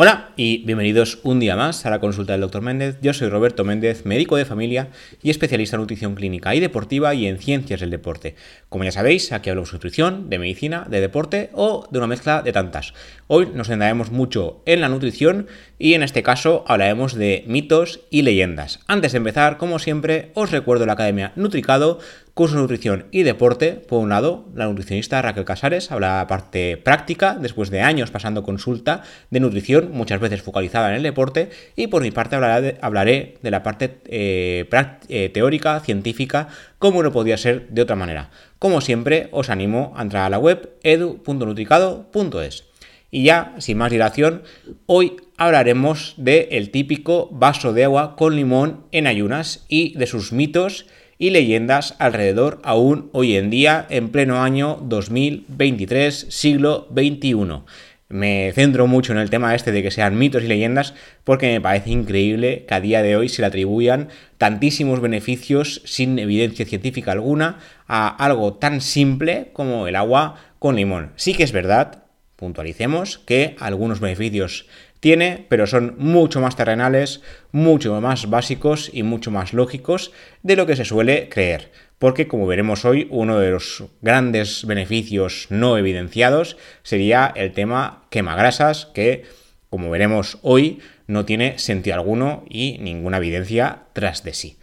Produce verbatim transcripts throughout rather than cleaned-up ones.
Hola y bienvenidos un día más a la consulta del doctor Méndez. Yo soy Roberto Méndez, médico de familia y especialista en nutrición clínica y deportiva y en ciencias del deporte. Como ya sabéis, aquí hablamos de nutrición, de medicina, de deporte o de una mezcla de tantas. Hoy nos centraremos mucho en la nutrición y en este caso hablaremos de mitos y leyendas. Antes de empezar, como siempre, os recuerdo la Academia Nutricado, curso de nutrición y deporte. Por un lado, la nutricionista Raquel Casares habla de parte práctica, después de años pasando consulta de nutrición, muchas veces focalizada en el deporte, y por mi parte hablaré de, hablaré de la parte eh, pract- eh, teórica, científica, como no podía ser de otra manera. Como siempre, os animo a entrar a la web edu punto nutricado punto es. Y ya, sin más dilación, hoy hablaremos del típico vaso de agua con limón en ayunas y de sus mitos y leyendas alrededor aún hoy en día, en pleno año dos mil veintitrés, siglo veintiuno. Me centro mucho en el tema este de que sean mitos y leyendas porque me parece increíble que a día de hoy se le atribuyan tantísimos beneficios sin evidencia científica alguna a algo tan simple como el agua con limón. Sí que es verdad, puntualicemos, que algunos beneficios tiene, pero son mucho más terrenales, mucho más básicos y mucho más lógicos de lo que se suele creer. Porque, como veremos hoy, uno de los grandes beneficios no evidenciados sería el tema quemagrasas, que, como veremos hoy, no tiene sentido alguno y ninguna evidencia tras de sí.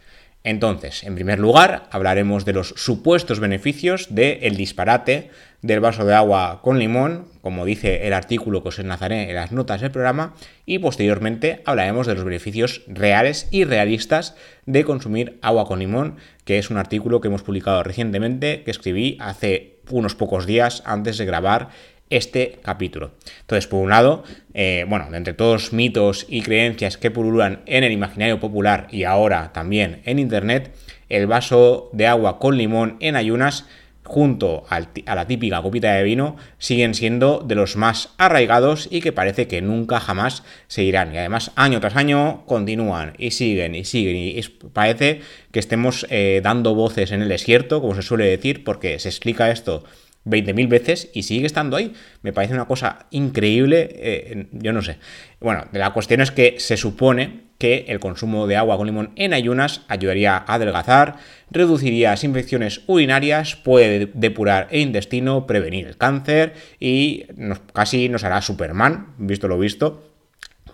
Entonces, en primer lugar, hablaremos de los supuestos beneficios del disparate del vaso de agua con limón, como dice el artículo que os enlazaré en las notas del programa, y posteriormente hablaremos de los beneficios reales y realistas de consumir agua con limón, que es un artículo que hemos publicado recientemente, que escribí hace unos pocos días antes de grabar este capítulo. Entonces, por un lado, eh, bueno, entre todos mitos y creencias que pululan en el imaginario popular y ahora también en internet, el vaso de agua con limón en ayunas, junto al t- a la típica copita de vino, siguen siendo de los más arraigados y que parece que nunca jamás se irán. Y además, año tras año continúan y siguen y siguen. Y es- parece que estemos eh, dando voces en el desierto, como se suele decir, porque se explica esto veinte mil veces y sigue estando ahí. Me parece una cosa increíble, eh, yo no sé. Bueno, la cuestión es que se supone que el consumo de agua con limón en ayunas ayudaría a adelgazar, reduciría las infecciones urinarias, puede depurar el intestino, prevenir el cáncer y nos, casi nos hará Superman, visto lo visto.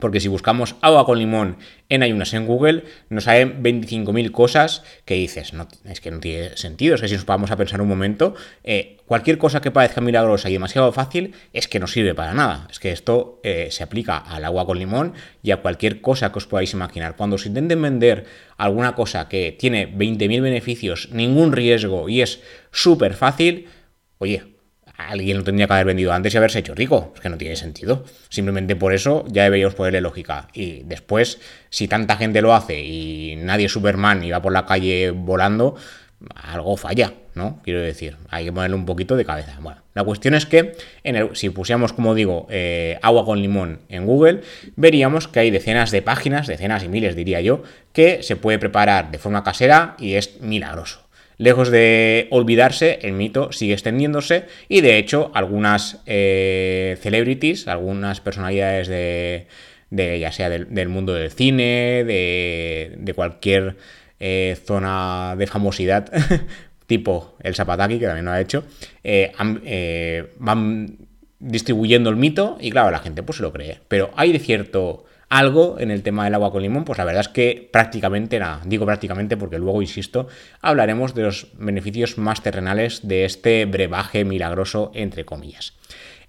Porque si buscamos agua con limón en ayunas en Google, nos salen veinticinco mil cosas que dices, no, es que no tiene sentido, es que si nos vamos a pensar un momento, eh, cualquier cosa que parezca milagrosa y demasiado fácil es que no sirve para nada. Es que esto eh, se aplica al agua con limón y a cualquier cosa que os podáis imaginar. Cuando os intenten vender alguna cosa que tiene veinte mil beneficios, ningún riesgo y es súper fácil, oye, alguien lo tendría que haber vendido antes y haberse hecho rico. Es que no tiene sentido. Simplemente por eso ya deberíamos ponerle lógica. Y después, si tanta gente lo hace y nadie es Superman y va por la calle volando, algo falla, ¿no? Quiero decir, hay que ponerle un poquito de cabeza. Bueno, la cuestión es que en el, si pusiéramos, como digo, eh, agua con limón en Google, veríamos que hay decenas de páginas, decenas y miles diría yo, que se puede preparar de forma casera y es milagroso. Lejos de olvidarse, el mito sigue extendiéndose y, de hecho, algunas eh, celebrities, algunas personalidades de, de ya sea del, del mundo del cine, de, de cualquier eh, zona de famosidad, tipo Elsa Pataky, que también lo ha hecho, eh, han, eh, van distribuyendo el mito y, claro, la gente pues se lo cree. Pero hay de cierto algo en el tema del agua con limón, pues la verdad es que prácticamente nada. Digo prácticamente porque luego, insisto, hablaremos de los beneficios más terrenales de este brebaje milagroso, entre comillas.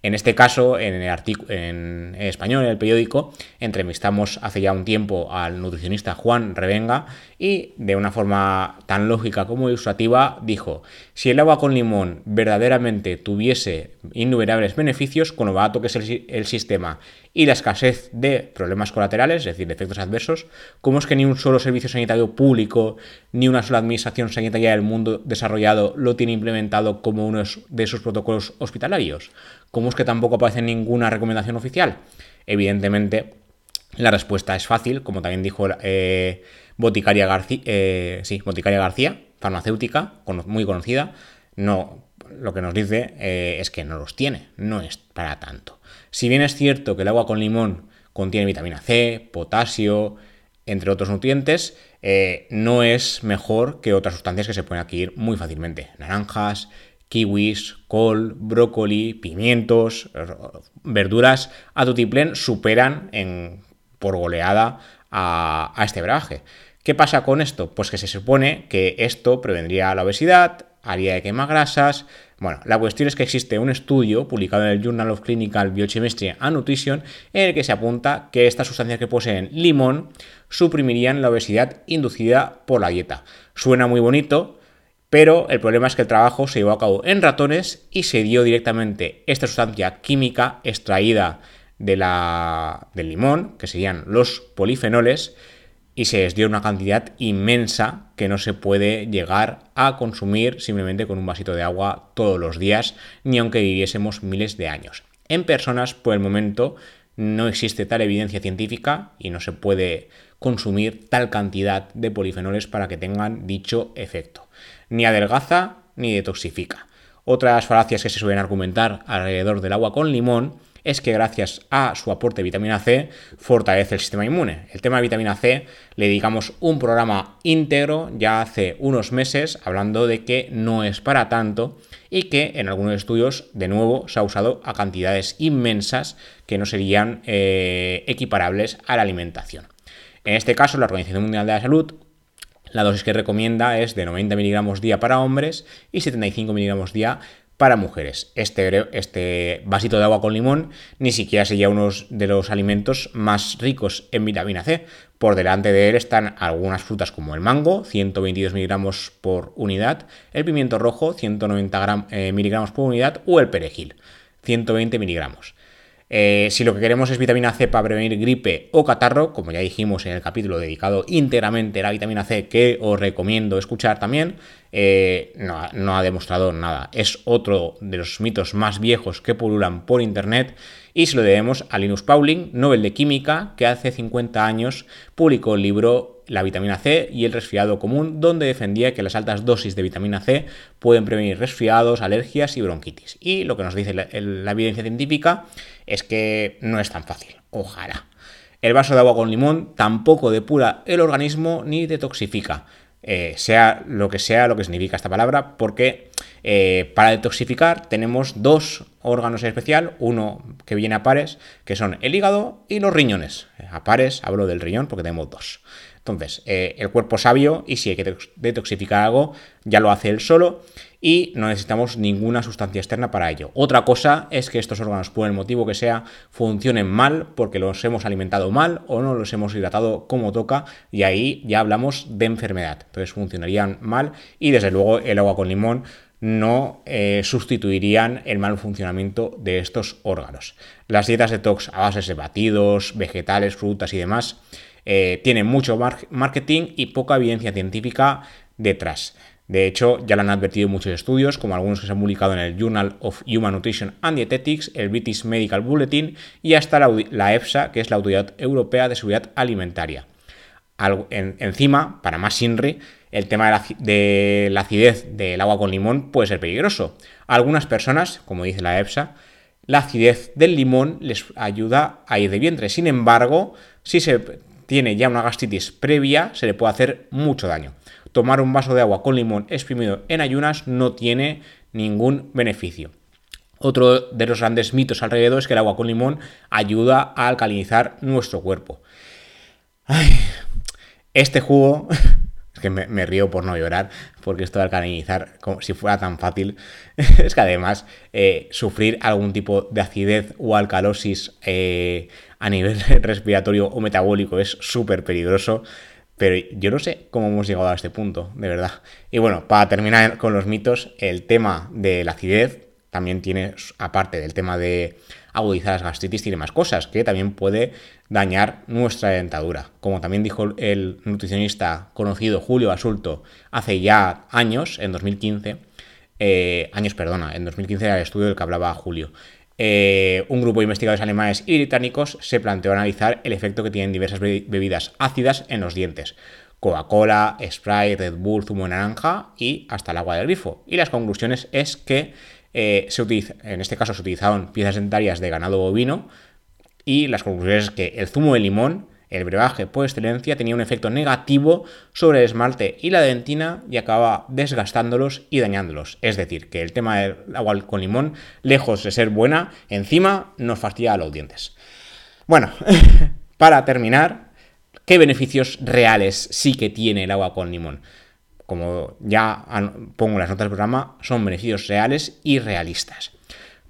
En este caso, en el artículo en español, en el periódico, entrevistamos hace ya un tiempo al nutricionista Juan Revenga y, de una forma tan lógica como ilustrativa, dijo: si el agua con limón verdaderamente tuviese innumerables beneficios, con lo barato que es el, el sistema y la escasez de problemas colaterales, es decir, de efectos adversos, ¿cómo es que ni un solo servicio sanitario público, ni una sola administración sanitaria del mundo desarrollado lo tiene implementado como uno de sus protocolos hospitalarios? ¿Cómo es que tampoco aparece ninguna recomendación oficial? Evidentemente, la respuesta es fácil, como también dijo eh, Boticaria García, eh, sí, Boticaria García, farmacéutica, con, muy conocida. No, lo que nos dice eh, es que no los tiene, no es para tanto. Si bien es cierto que el agua con limón contiene vitamina C, potasio, entre otros nutrientes, eh, no es mejor que otras sustancias que se pueden adquirir muy fácilmente. Naranjas, kiwis, col, brócoli, pimientos, verduras a tutiplén superan en, por goleada a, a este brebaje. ¿Qué pasa con esto? Pues que se supone que esto prevendría la obesidad, haría de quemar grasas. Bueno, la cuestión es que existe un estudio publicado en el Journal of Clinical Biochemistry and Nutrition en el que se apunta que estas sustancias que poseen limón suprimirían la obesidad inducida por la dieta. Suena muy bonito, pero el problema es que el trabajo se llevó a cabo en ratones y se dio directamente esta sustancia química extraída de la, del limón, que serían los polifenoles, y se les dio una cantidad inmensa que no se puede llegar a consumir simplemente con un vasito de agua todos los días, ni aunque viviésemos miles de años. En personas, por el momento, no existe tal evidencia científica y no se puede consumir tal cantidad de polifenoles para que tengan dicho efecto. Ni adelgaza ni detoxifica. Otras falacias que se suelen argumentar alrededor del agua con limón es que gracias a su aporte de vitamina C fortalece el sistema inmune. El tema de vitamina C le dedicamos un programa íntegro ya hace unos meses hablando de que no es para tanto y que en algunos estudios de nuevo se ha usado a cantidades inmensas que no serían eh, equiparables a la alimentación. En este caso la Organización Mundial de la Salud la dosis que recomienda es de noventa miligramos día para hombres y setenta y cinco miligramos día para mujeres. Este, este vasito de agua con limón ni siquiera sería uno de los alimentos más ricos en vitamina C. Por delante de él están algunas frutas como el mango, ciento veintidós miligramos por unidad, el pimiento rojo, ciento noventa miligramos por unidad, o el perejil, ciento veinte miligramos. Eh, si lo que queremos es vitamina C para prevenir gripe o catarro, como ya dijimos en el capítulo dedicado íntegramente a la vitamina C, que os recomiendo escuchar también, eh, no, no ha demostrado nada. Es otro de los mitos más viejos que pululan por internet y se lo debemos a Linus Pauling, Nobel de Química, que hace cincuenta años publicó el libro La vitamina C y el resfriado común, donde defendía que las altas dosis de vitamina C pueden prevenir resfriados, alergias y bronquitis. Y lo que nos dice la, la evidencia científica es que no es tan fácil. Ojalá. El vaso de agua con limón tampoco depura el organismo ni detoxifica. Eh, sea lo que sea lo que significa esta palabra, porque eh, para detoxificar tenemos dos órganos en especial, uno que viene a pares, que son el hígado y los riñones. A pares hablo del riñón porque tenemos dos. Entonces, eh, el cuerpo sabio, y si hay que detoxificar algo, ya lo hace él solo y no necesitamos ninguna sustancia externa para ello. Otra cosa es que estos órganos, por el motivo que sea, funcionen mal porque los hemos alimentado mal o no los hemos hidratado como toca, y ahí ya hablamos de enfermedad. Entonces funcionarían mal y desde luego el agua con limón no eh, sustituirían el mal funcionamiento de estos órganos. Las dietas detox a base de batidos, vegetales, frutas y demás eh, tienen mucho mar- marketing y poca evidencia científica detrás. De hecho, ya lo han advertido muchos estudios, como algunos que se han publicado en el Journal of Human Nutrition and Dietetics, el British Medical Bulletin y hasta la, la EFSA, que es la Autoridad Europea de Seguridad Alimentaria. Al, en, encima, para más inri, el tema de la, de la acidez del agua con limón puede ser peligroso. A algunas personas, como dice la EFSA, la acidez del limón les ayuda a ir de vientre. Sin embargo, si se tiene ya una gastritis previa, se le puede hacer mucho daño. Tomar un vaso de agua con limón exprimido en ayunas no tiene ningún beneficio. Otro de los grandes mitos alrededor es que el agua con limón ayuda a alcalinizar nuestro cuerpo. Ay, este jugo, es que me, me río por no llorar, porque esto de alcalinizar, como si fuera tan fácil, es que además eh, sufrir algún tipo de acidez o alcalosis eh, a nivel respiratorio o metabólico es súper peligroso. Pero yo no sé cómo hemos llegado a este punto, de verdad. Y bueno, para terminar con los mitos, el tema de la acidez también tiene, aparte del tema de agudizar las gastritis, tiene más cosas que también puede dañar nuestra dentadura. Como también dijo el nutricionista conocido Julio Basulto hace ya años, en dos mil quince, eh, años, perdona, en dos mil quince era el estudio del que hablaba Julio. Eh, un grupo de investigadores alemanes y británicos se planteó analizar el efecto que tienen diversas be- bebidas ácidas en los dientes. Coca-Cola, Sprite, Red Bull, zumo de naranja y hasta el agua del grifo. Y las conclusiones es que eh, se utiliza, en este caso se utilizaron piezas dentarias de ganado bovino y las conclusiones es que el zumo de limón, el brebaje por excelencia, tenía un efecto negativo sobre el esmalte y la dentina y acababa desgastándolos y dañándolos. Es decir, que el tema del agua con limón, lejos de ser buena, encima nos fastidia a los dientes. Bueno, para terminar, ¿qué beneficios reales sí que tiene el agua con limón? Como ya pongo en las notas del programa, son beneficios reales y realistas.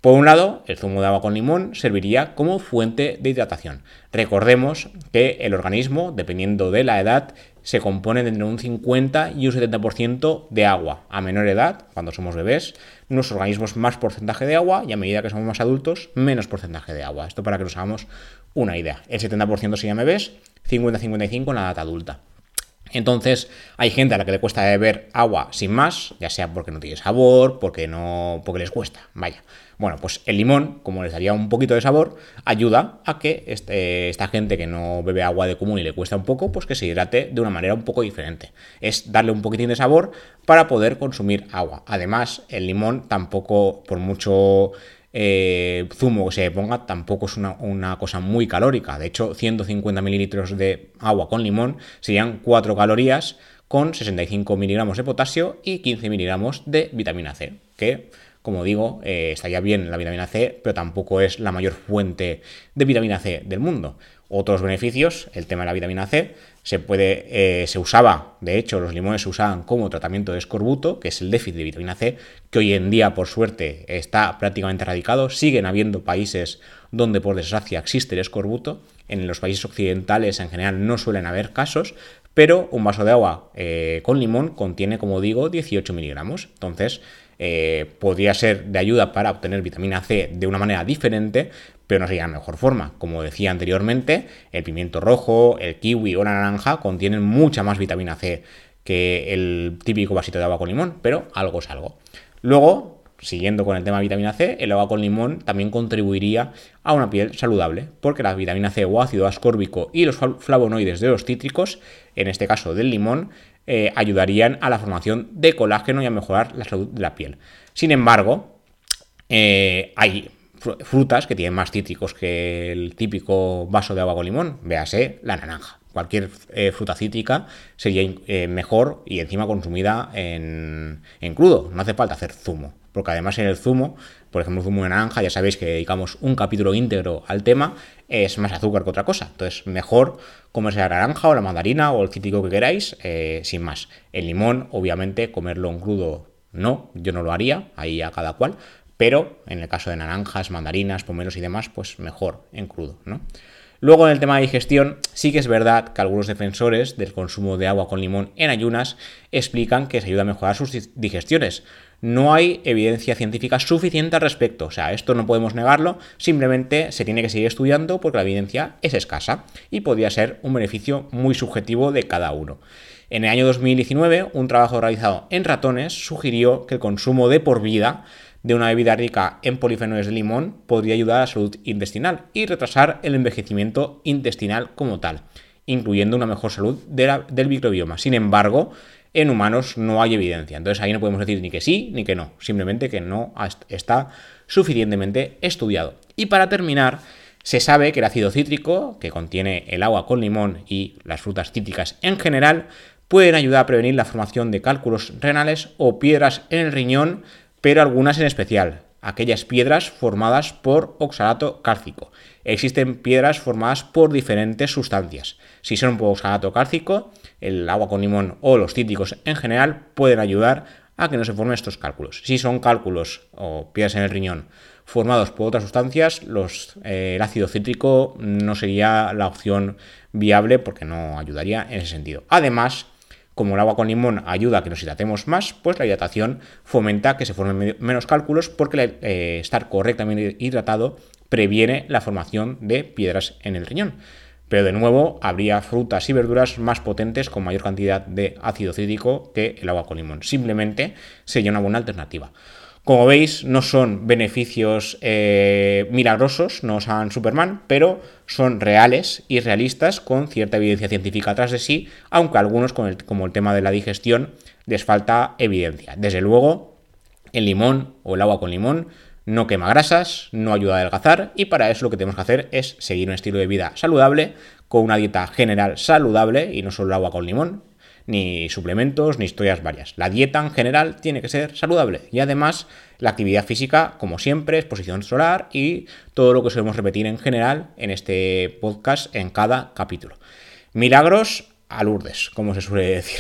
Por un lado, el zumo de agua con limón serviría como fuente de hidratación. Recordemos que el organismo, dependiendo de la edad, se compone de entre un cincuenta y un setenta por ciento de agua. A menor edad, cuando somos bebés, nuestro organismo es más porcentaje de agua y a medida que somos más adultos, menos porcentaje de agua. Esto para que nos hagamos una idea. El setenta por ciento serían bebés, cincuenta a cincuenta y cinco en la edad adulta. Entonces, hay gente a la que le cuesta beber agua sin más, ya sea porque no tiene sabor, porque no, porque les cuesta, vaya. Bueno, pues el limón, como les daría un poquito de sabor, ayuda a que este, esta gente que no bebe agua de común y le cuesta un poco, pues que se hidrate de una manera un poco diferente. Es darle un poquitín de sabor para poder consumir agua. Además, el limón tampoco, por mucho... Eh, zumo que se ponga, tampoco es una, una cosa muy calórica. De hecho, ciento cincuenta mililitros de agua con limón serían cuatro calorías con sesenta y cinco miligramos de potasio y quince miligramos de vitamina C, que, como digo, eh, estaría bien la vitamina C, pero tampoco es la mayor fuente de vitamina C del mundo. Otros beneficios, el tema de la vitamina C, se puede, eh, se usaba, de hecho los limones se usaban como tratamiento de escorbuto, que es el déficit de vitamina C, que hoy en día por suerte está prácticamente erradicado. Siguen habiendo países donde por desgracia existe el escorbuto, en los países occidentales en general no suelen haber casos, pero un vaso de agua eh, con limón contiene, como digo, dieciocho miligramos, entonces eh, podría ser de ayuda para obtener vitamina C de una manera diferente, pero no sería la mejor forma. Como decía anteriormente, el pimiento rojo, el kiwi o la naranja contienen mucha más vitamina C que el típico vasito de agua con limón, pero algo es algo. Luego, siguiendo con el tema de vitamina C, el agua con limón también contribuiría a una piel saludable, porque la vitamina C o ácido ascórbico y los flavonoides de los cítricos, en este caso del limón, eh, ayudarían a la formación de colágeno y a mejorar la salud de la piel. Sin embargo, eh, hay frutas que tienen más cítricos que el típico vaso de agua con limón, véase la naranja. Cualquier eh, fruta cítrica sería eh, mejor y encima consumida en, en crudo, no hace falta hacer zumo, porque además en el zumo, por ejemplo el zumo de naranja, ya sabéis que dedicamos un capítulo íntegro al tema, es más azúcar que otra cosa, entonces mejor comerse la naranja o la mandarina o el cítrico que queráis, eh, sin más. El limón, obviamente, comerlo en crudo no, yo no lo haría, ahí a cada cual, pero en el caso de naranjas, mandarinas, pomelos y demás, pues mejor en crudo, ¿no? Luego, en el tema de digestión, sí que es verdad que algunos defensores del consumo de agua con limón en ayunas explican que se ayuda a mejorar sus digestiones. No hay evidencia científica suficiente al respecto, o sea, esto no podemos negarlo, simplemente se tiene que seguir estudiando porque la evidencia es escasa y podría ser un beneficio muy subjetivo de cada uno. En el año dos mil diecinueve, un trabajo realizado en ratones sugirió que el consumo de por vida de una bebida rica en polifenoles de limón podría ayudar a la salud intestinal y retrasar el envejecimiento intestinal como tal, incluyendo una mejor salud de la, del microbioma. Sin embargo, en humanos no hay evidencia. Entonces ahí no podemos decir ni que sí ni que no, simplemente que no está suficientemente estudiado. Y para terminar, se sabe que el ácido cítrico, que contiene el agua con limón y las frutas cítricas en general, pueden ayudar a prevenir la formación de cálculos renales o piedras en el riñón, pero algunas en especial, aquellas piedras formadas por oxalato cálcico. Existen piedras formadas por diferentes sustancias. Si son por oxalato cálcico, el agua con limón o los cítricos en general pueden ayudar a que no se formen estos cálculos. Si son cálculos o piedras en el riñón formados por otras sustancias, los, eh, el ácido cítrico no sería la opción viable porque no ayudaría en ese sentido. Además, como el agua con limón ayuda a que nos hidratemos más, pues la hidratación fomenta que se formen menos cálculos porque eh, estar correctamente hidratado previene la formación de piedras en el riñón. Pero de nuevo, habría frutas y verduras más potentes con mayor cantidad de ácido cítrico que el agua con limón. Simplemente sería una buena alternativa. Como veis, no son beneficios eh, milagrosos, no son Superman, pero son reales y realistas con cierta evidencia científica atrás de sí, aunque algunos, con el, como el tema de la digestión, les falta evidencia. Desde luego, el limón o el agua con limón no quema grasas, no ayuda a adelgazar, y para eso lo que tenemos que hacer es seguir un estilo de vida saludable, con una dieta general saludable y no solo agua con limón, ni suplementos, ni historias varias. La dieta en general tiene que ser saludable y además la actividad física, como siempre, exposición solar y todo lo que solemos repetir en general en este podcast en cada capítulo. Milagros a Lourdes, como se suele decir.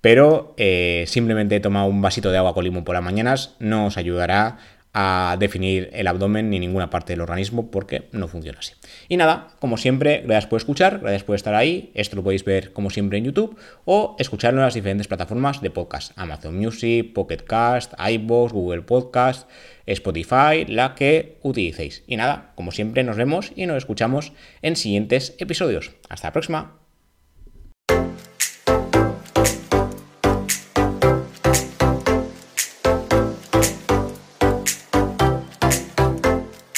Pero eh, simplemente tomar un vasito de agua con limón por las mañanas no os ayudará a definir el abdomen ni ninguna parte del organismo porque no funciona así. Y nada, como siempre, gracias por escuchar, gracias por estar ahí. Esto lo podéis ver como siempre en YouTube o escucharlo en las diferentes plataformas de podcast: Amazon Music, Pocket Cast, iVoox, Google Podcast, Spotify, la que utilicéis. Y nada, como siempre, nos vemos y nos escuchamos en siguientes episodios. Hasta la próxima.